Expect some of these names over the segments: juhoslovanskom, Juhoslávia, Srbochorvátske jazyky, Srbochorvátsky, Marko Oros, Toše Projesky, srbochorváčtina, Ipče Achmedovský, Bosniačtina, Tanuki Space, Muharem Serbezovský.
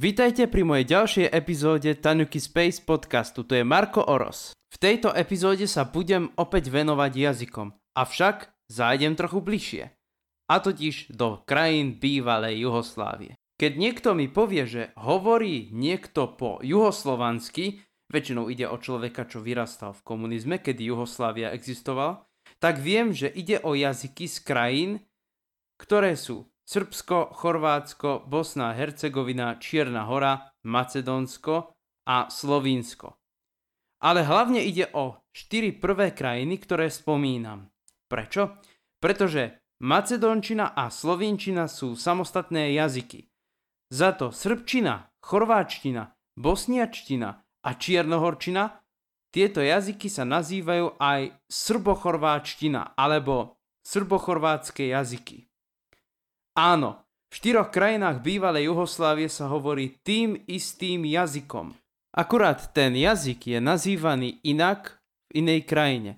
Vítajte pri mojej ďalšej epizóde Tanuki Space podcastu, to je Marko Oros. V tejto epizóde sa budem opäť venovať jazykom, avšak zájdem trochu bližšie. A totiž do krajín bývalej Juhoslávie. Keď niekto mi povie, že hovorí niekto po juhoslovansky, väčšinou ide o človeka, čo vyrastal v komunizme, kedy Juhoslávia existovala, tak viem, že ide o jazyky z krajín, ktoré sú Srbsko, Chorvátsko, Bosna a Hercegovina, Čierna hora, Macedónsko a Slovinsko. Ale hlavne ide o 4 prvé krajiny, ktoré spomínam. Prečo? Pretože macedónčina a slovinčina sú samostatné jazyky. Za to srbčina, chorváčtina, bosniačtina a čiernohorčina, tieto jazyky sa nazývajú aj srbochorváčtina alebo srbochorvátske jazyky. Áno, v 4 krajinách bývalej Juhoslávie sa hovorí tým istým jazykom. Akurát ten jazyk je nazývaný inak v inej krajine.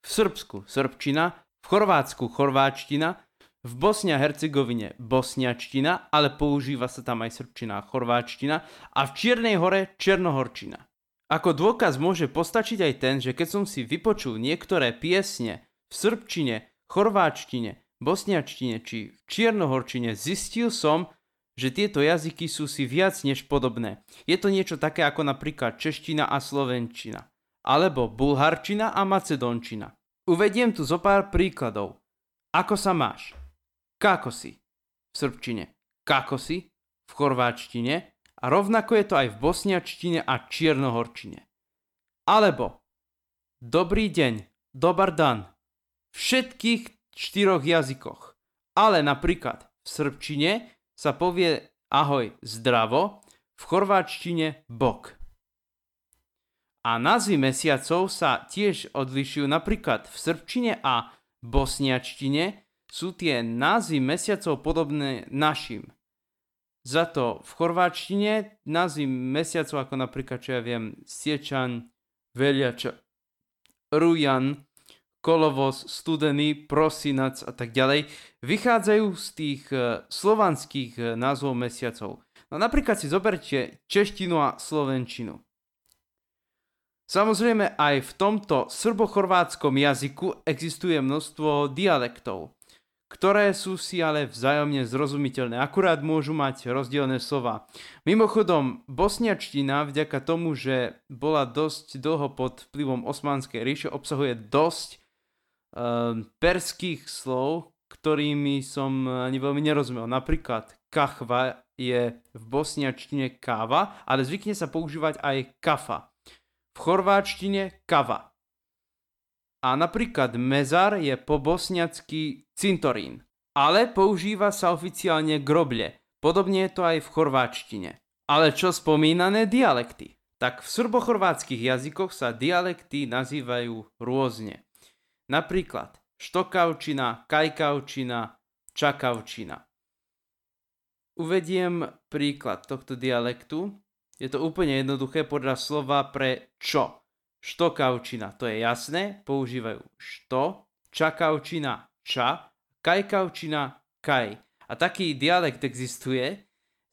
V Srbsku srbčina, v Chorvátsku chorváčtina, v Bosne a Hercegovine bosniačtina, ale používa sa tam aj srbčina a chorváčtina a v Čiernej hore černohorčina. Ako dôkaz môže postačiť aj ten, že keď som si vypočul niektoré piesne v srbčine, chorváčtine, bosniačtine či v čiernohorčine, zistil som, že tieto jazyky sú si viac než podobné. Je to niečo také ako napríklad čeština a slovenčina, alebo bulharčina a macedončina. Uvediem tu zo pár príkladov. Ako sa máš? Kako si? V srbčine. Kako si? V chorváčtine. A rovnako je to aj v bosniačtine a čiernohorčine. Alebo dobrý deň, dobar dan. Všetkých 4 jazykoch. Ale napríklad v srbčine sa povie ahoj zdravo, v chorváčtine bok. A názvy mesiacov sa tiež odlišujú, napríklad v srbčine a bosniačtine sú tie názvy mesiacov podobné našim. Za to v chorváčtine názvy mesiacov ako napríklad, čo ja viem, siečan, veliača, rujan, kolovoz, studený, prosinac a tak ďalej, vychádzajú z tých slovanských názvov mesiacov. No napríklad si zoberte češtinu a slovenčinu. Samozrejme aj v tomto srbochorvátskom jazyku existuje množstvo dialektov, ktoré sú si ale vzájomne zrozumiteľné, akurát môžu mať rozdielne slova. Mimochodom, bosniačtina vďaka tomu, že bola dosť dlho pod vplyvom Osmanskej ríše, obsahuje dosť perských slov, ktorými som ani veľmi nerozumel. Napríklad kachva je v bosniačtine káva, ale zvykne sa používať aj kafa. V chorváčtine kava. A napríklad mezar je po bosniacky cintorín. Ale používa sa oficiálne groble. Podobne je to aj v chorváčtine. Ale čo spomínané dialekty? Tak v srbochorvátskych jazykoch sa dialekty nazývajú rôzne. Napríklad štokavčina, kajkavčina, čakavčina. Uvediem príklad tohto dialektu. Je to úplne jednoduché podľa slova pre čo. Štokavčina, to je jasné, používajú što, čakavčina ča, kajkavčina kaj. A taký dialekt existuje,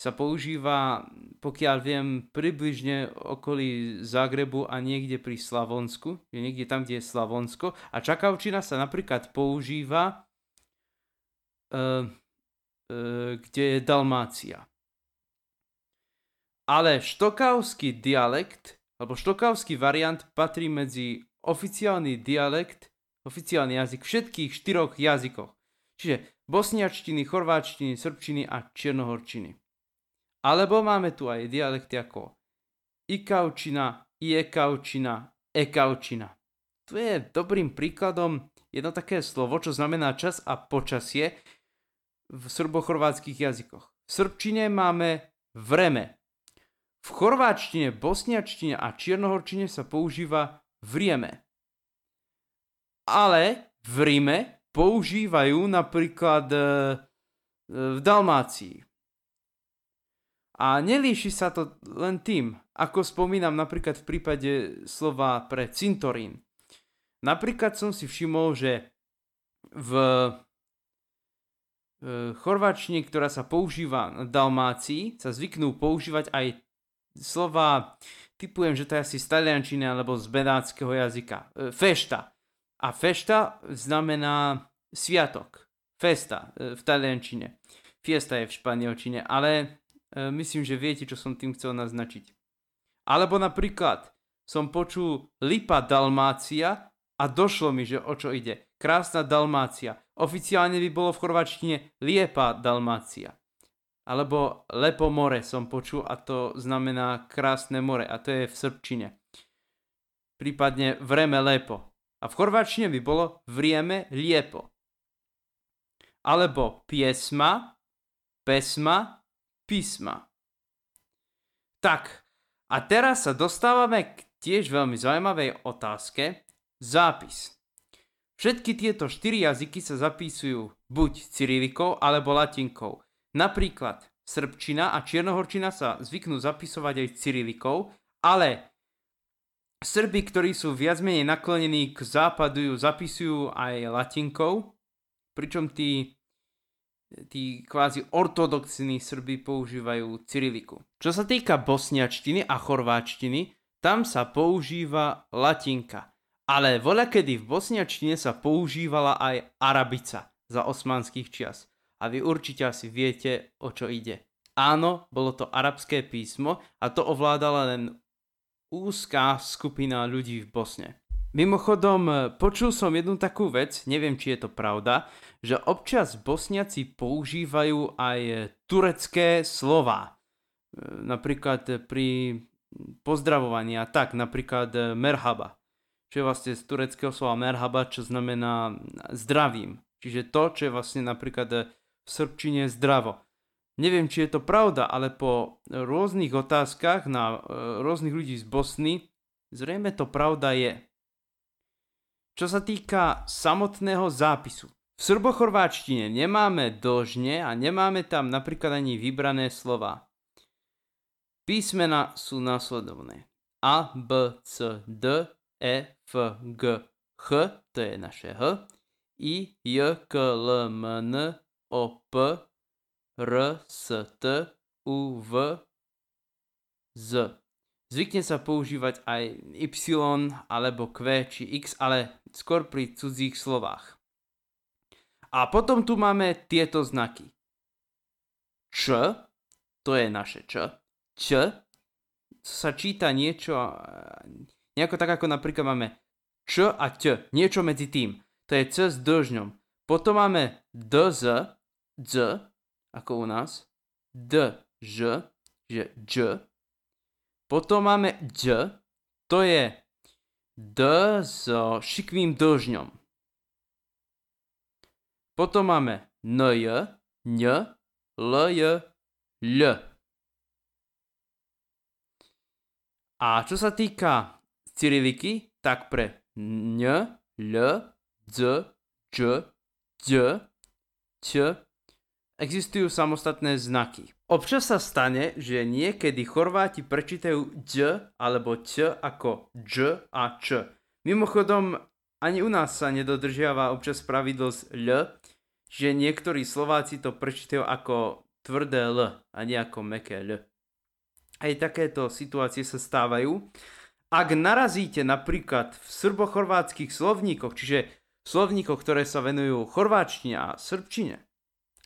sa používa, pokiaľ viem, približne okolí Zagrebu a niekde pri Slavonsku, niekde tam, kde je Slavonsko. A čakavčina sa napríklad používa, kde je Dalmácia. Ale štokavský dialekt, alebo štokavský variant, patrí medzi oficiálny jazyk všetkých 4 jazykov. Čiže bosniačtiny, chorváčtiny, srbčiny a čiernohorčiny. Alebo máme tu aj dialekty ako ikavčina, iekavčina, ekavčina. Tu je dobrým príkladom jedno také slovo, čo znamená čas a počasie v srbochorvátskych jazykoch. V srbčine máme vreme. V chorváčtine, bosniačtine a čiernohorčine sa používa vrieme. Ale vrime používajú napríklad v Dalmácii. A nelíši sa to len tým, ako spomínam napríklad v prípade slova pre cintorín. Napríklad som si všimol, že v chorváčine, ktorá sa používa na Dalmácii, sa zvyknú používať aj slova, typujem, že to je asi z taliančiny alebo z benátskeho jazyka. Fešta. A fešta znamená sviatok. Festa v taliančine. Fiesta je v španielčine, ale myslím, že viete, čo som tým chcel naznačiť. Alebo napríklad som počul Lipa Dalmácia a došlo mi, že o čo ide. Krásna Dalmácia. Oficiálne by bolo v chorváčtine Liepa Dalmácia. Alebo Lepo more som počul a to znamená krásne more a to je v srbčine. Prípadne vreme lepo. A v chorváčtine by bolo vrieme liepo. Alebo piesma, pesma, písma. Tak, a teraz sa dostávame k tiež veľmi zaujímavej otázke. Zápis. Všetky tieto štyri jazyky sa zapisujú buď cyrilikou alebo latinkou. Napríklad srbčina a čiernohorčina sa zvyknú zapisovať aj cyrilikou, ale Srbi, ktorí sú viac menej naklonení k západu, zapisujú aj latinkou, pričom tí kvázi ortodoxní Srbi používajú cyriliku. Čo sa týka bosniačtiny a chorváčtiny, tam sa používa latinka. Ale voľakedy v bosniačtine sa používala aj arabica za osmanských čias. A vy určite asi viete, o čo ide. Áno, bolo to arabské písmo a to ovládala len úzká skupina ľudí v Bosne. Mimochodom, počul som jednu takú vec, neviem, či je to pravda, že občas Bosniaci používajú aj turecké slová. Napríklad pri pozdravovaní a tak, napríklad merhaba. Čo je vlastne z tureckého slova merhaba, čo znamená zdravím. Čiže to, čo je vlastne napríklad v srbčine zdravo. Neviem, či je to pravda, ale po rôznych otázkach na rôznych ľudí z Bosny, zrejme to pravda je. Čo sa týka samotného zápisu. V srbochorváčtine nemáme dlžne a nemáme tam napríklad ani vybrané slova. Písmena sú následovné. A, B, C, D, E, F, G, H, to je naše H, I, J, K, L, M, N, O, P, R, S, T, U, V, Z. Zvykne sa používať aj Y, alebo Q, či X, ale skôr pri cudzích slovách. A potom tu máme tieto znaky. Č, to je naše Č. Č, sa číta niečo... Nejako tak, ako napríklad máme Č a T, niečo medzi tým. To je C s dlžňom. Potom máme DZ, D, ako u nás. DŽ, že Ž. Potom máme D, to je D s šikmým dlžňom. Potom máme NJ, Ň, LJ, L. A čo sa týka cyriliky, tak pre N, L, D, Č, D, Č existujú samostatné znaky. Občas sa stane, že niekedy Chorváti prečítajú D alebo Č ako Č a Č. Mimochodom, ani u nás sa nedodržiava občas pravidlo z L, že niektorí Slováci to prečítajú ako tvrdé L a nie ako mäkké L. Aj takéto situácie sa stávajú. Ak narazíte napríklad v srbochorvátskych slovníkoch, čiže slovníkoch, ktoré sa venujú chorváčtine a srbčine,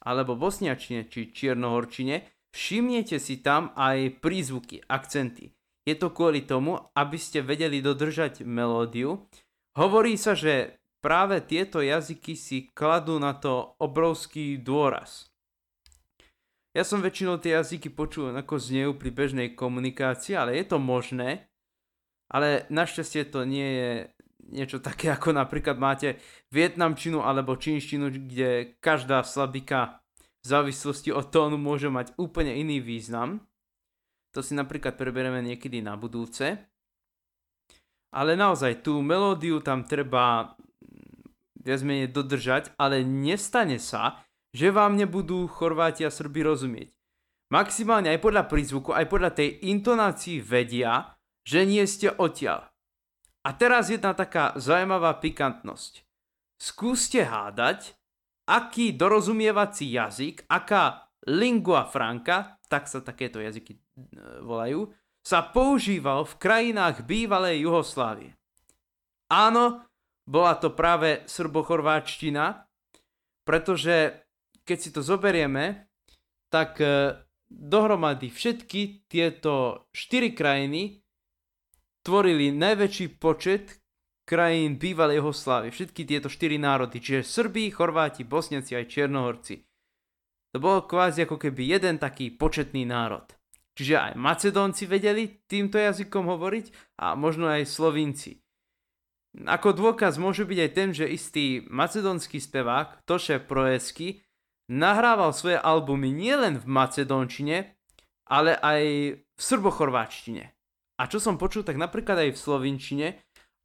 alebo bosniačine či čiernohorčine, všimnete si tam aj prízvuky, akcenty. Je to kvôli tomu, aby ste vedeli dodržať melódiu. Hovorí sa, že práve tieto jazyky si kladú na to obrovský dôraz. Ja som väčšinou tie jazyky počul ako znejú pri bežnej komunikácii, ale je to možné. Ale našťastie to nie je niečo také, ako napríklad máte vietnamčinu alebo čínštinu, kde každá slabika v závislosti od tónu môže mať úplne iný význam. To si napríklad preberieme niekedy na budúce. Ale naozaj tú melódiu tam treba viac menej dodržať, ale nestane sa, že vám nebudú Chorváti a Srbi rozumieť. Maximálne aj podľa prízvuku, aj podľa tej intonácii vedia, že nie ste odtiaľ. A teraz jedna taká zaujímavá pikantnosť. Skúste hádať, aký dorozumievací jazyk, aká lingua franca, tak sa takéto jazyky volajú, sa používal v krajinách bývalej Juhoslávie. Áno, bola to práve srbochorváčtina, pretože keď si to zoberieme, tak dohromady všetky tieto 4 krajiny tvorili najväčší počet krajín bývalej Juhoslávie. Všetky tieto 4 národy, čiže Srbi, Chorváti, Bosniaci aj Čiernohorci. To bolo kvázi ako keby jeden taký početný národ. Čiže aj Macedónci vedeli týmto jazykom hovoriť a možno aj Slovinci. Ako dôkaz môže byť aj ten, že istý macedónsky spevák Toše Projesky nahrával svoje albumy nielen v macedónčine, ale aj v srbochorváčtine. A čo som počul, tak napríklad aj v slovinčine,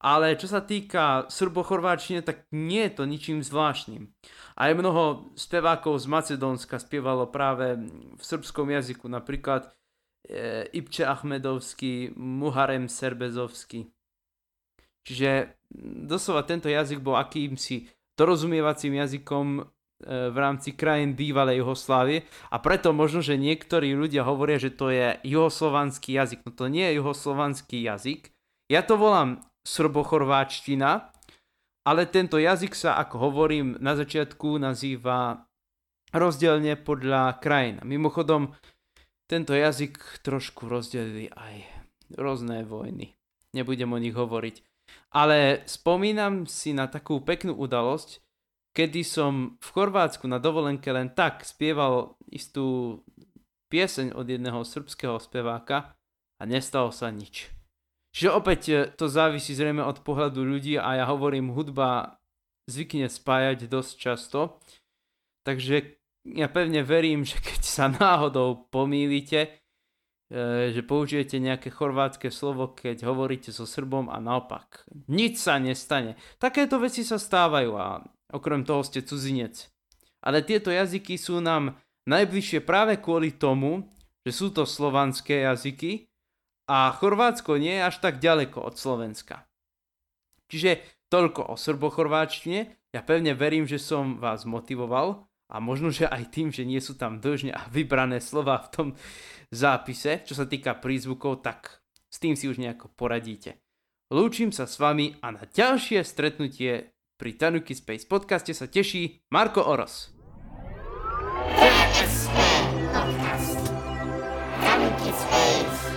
ale čo sa týka srbochorváčtine, tak nie je to ničím zvláštnym. Aj mnoho spevákov z Macedónska spievalo práve v srbskom jazyku, napríklad Ipče Achmedovský, Muharem Serbezovský. Čiže doslova tento jazyk bol akýmsi dorozumievacím jazykom v rámci krajín bývalej Juhoslávie a preto možno, že niektorí ľudia hovoria, že to je juhoslovanský jazyk. No to nie je juhoslovanský jazyk. Ja to volám srbochorváčtina, ale tento jazyk sa, ako hovorím na začiatku, nazýva rozdielne podľa krajín. Mimochodom, tento jazyk trošku rozdelili aj rôzne vojny. Nebudem o nich hovoriť. Ale spomínam si na takú peknú udalosť, kedy som v Chorvátsku na dovolenke len tak spieval istú pieseň od jedného srbského speváka a nestalo sa nič. Čiže opäť to závisí zrejme od pohľadu ľudí a ja hovorím, hudba zvykne spájať dosť často. Takže ja pevne verím, že keď sa náhodou pomýlite, že použijete nejaké chorvátske slovo, keď hovoríte so Srbom a naopak. Nič sa nestane. Takéto veci sa stávajú a okrem toho ste cudzinec. Ale tieto jazyky sú nám najbližšie práve kvôli tomu, že sú to slovanské jazyky, a Chorvátsko nie je až tak ďaleko od Slovenska. Čiže toľko o srbochorváčtine. Ja pevne verím, že som vás motivoval a možno, že aj tým, že nie sú tam dlžne a vybrané slova v tom zápise. Čo sa týka prízvukov, tak s tým si už nejako poradíte. Lúčim sa s vami a na ďalšie stretnutie pri Tanuki Space podcaste sa teší Marko Oros. Tanuki Space.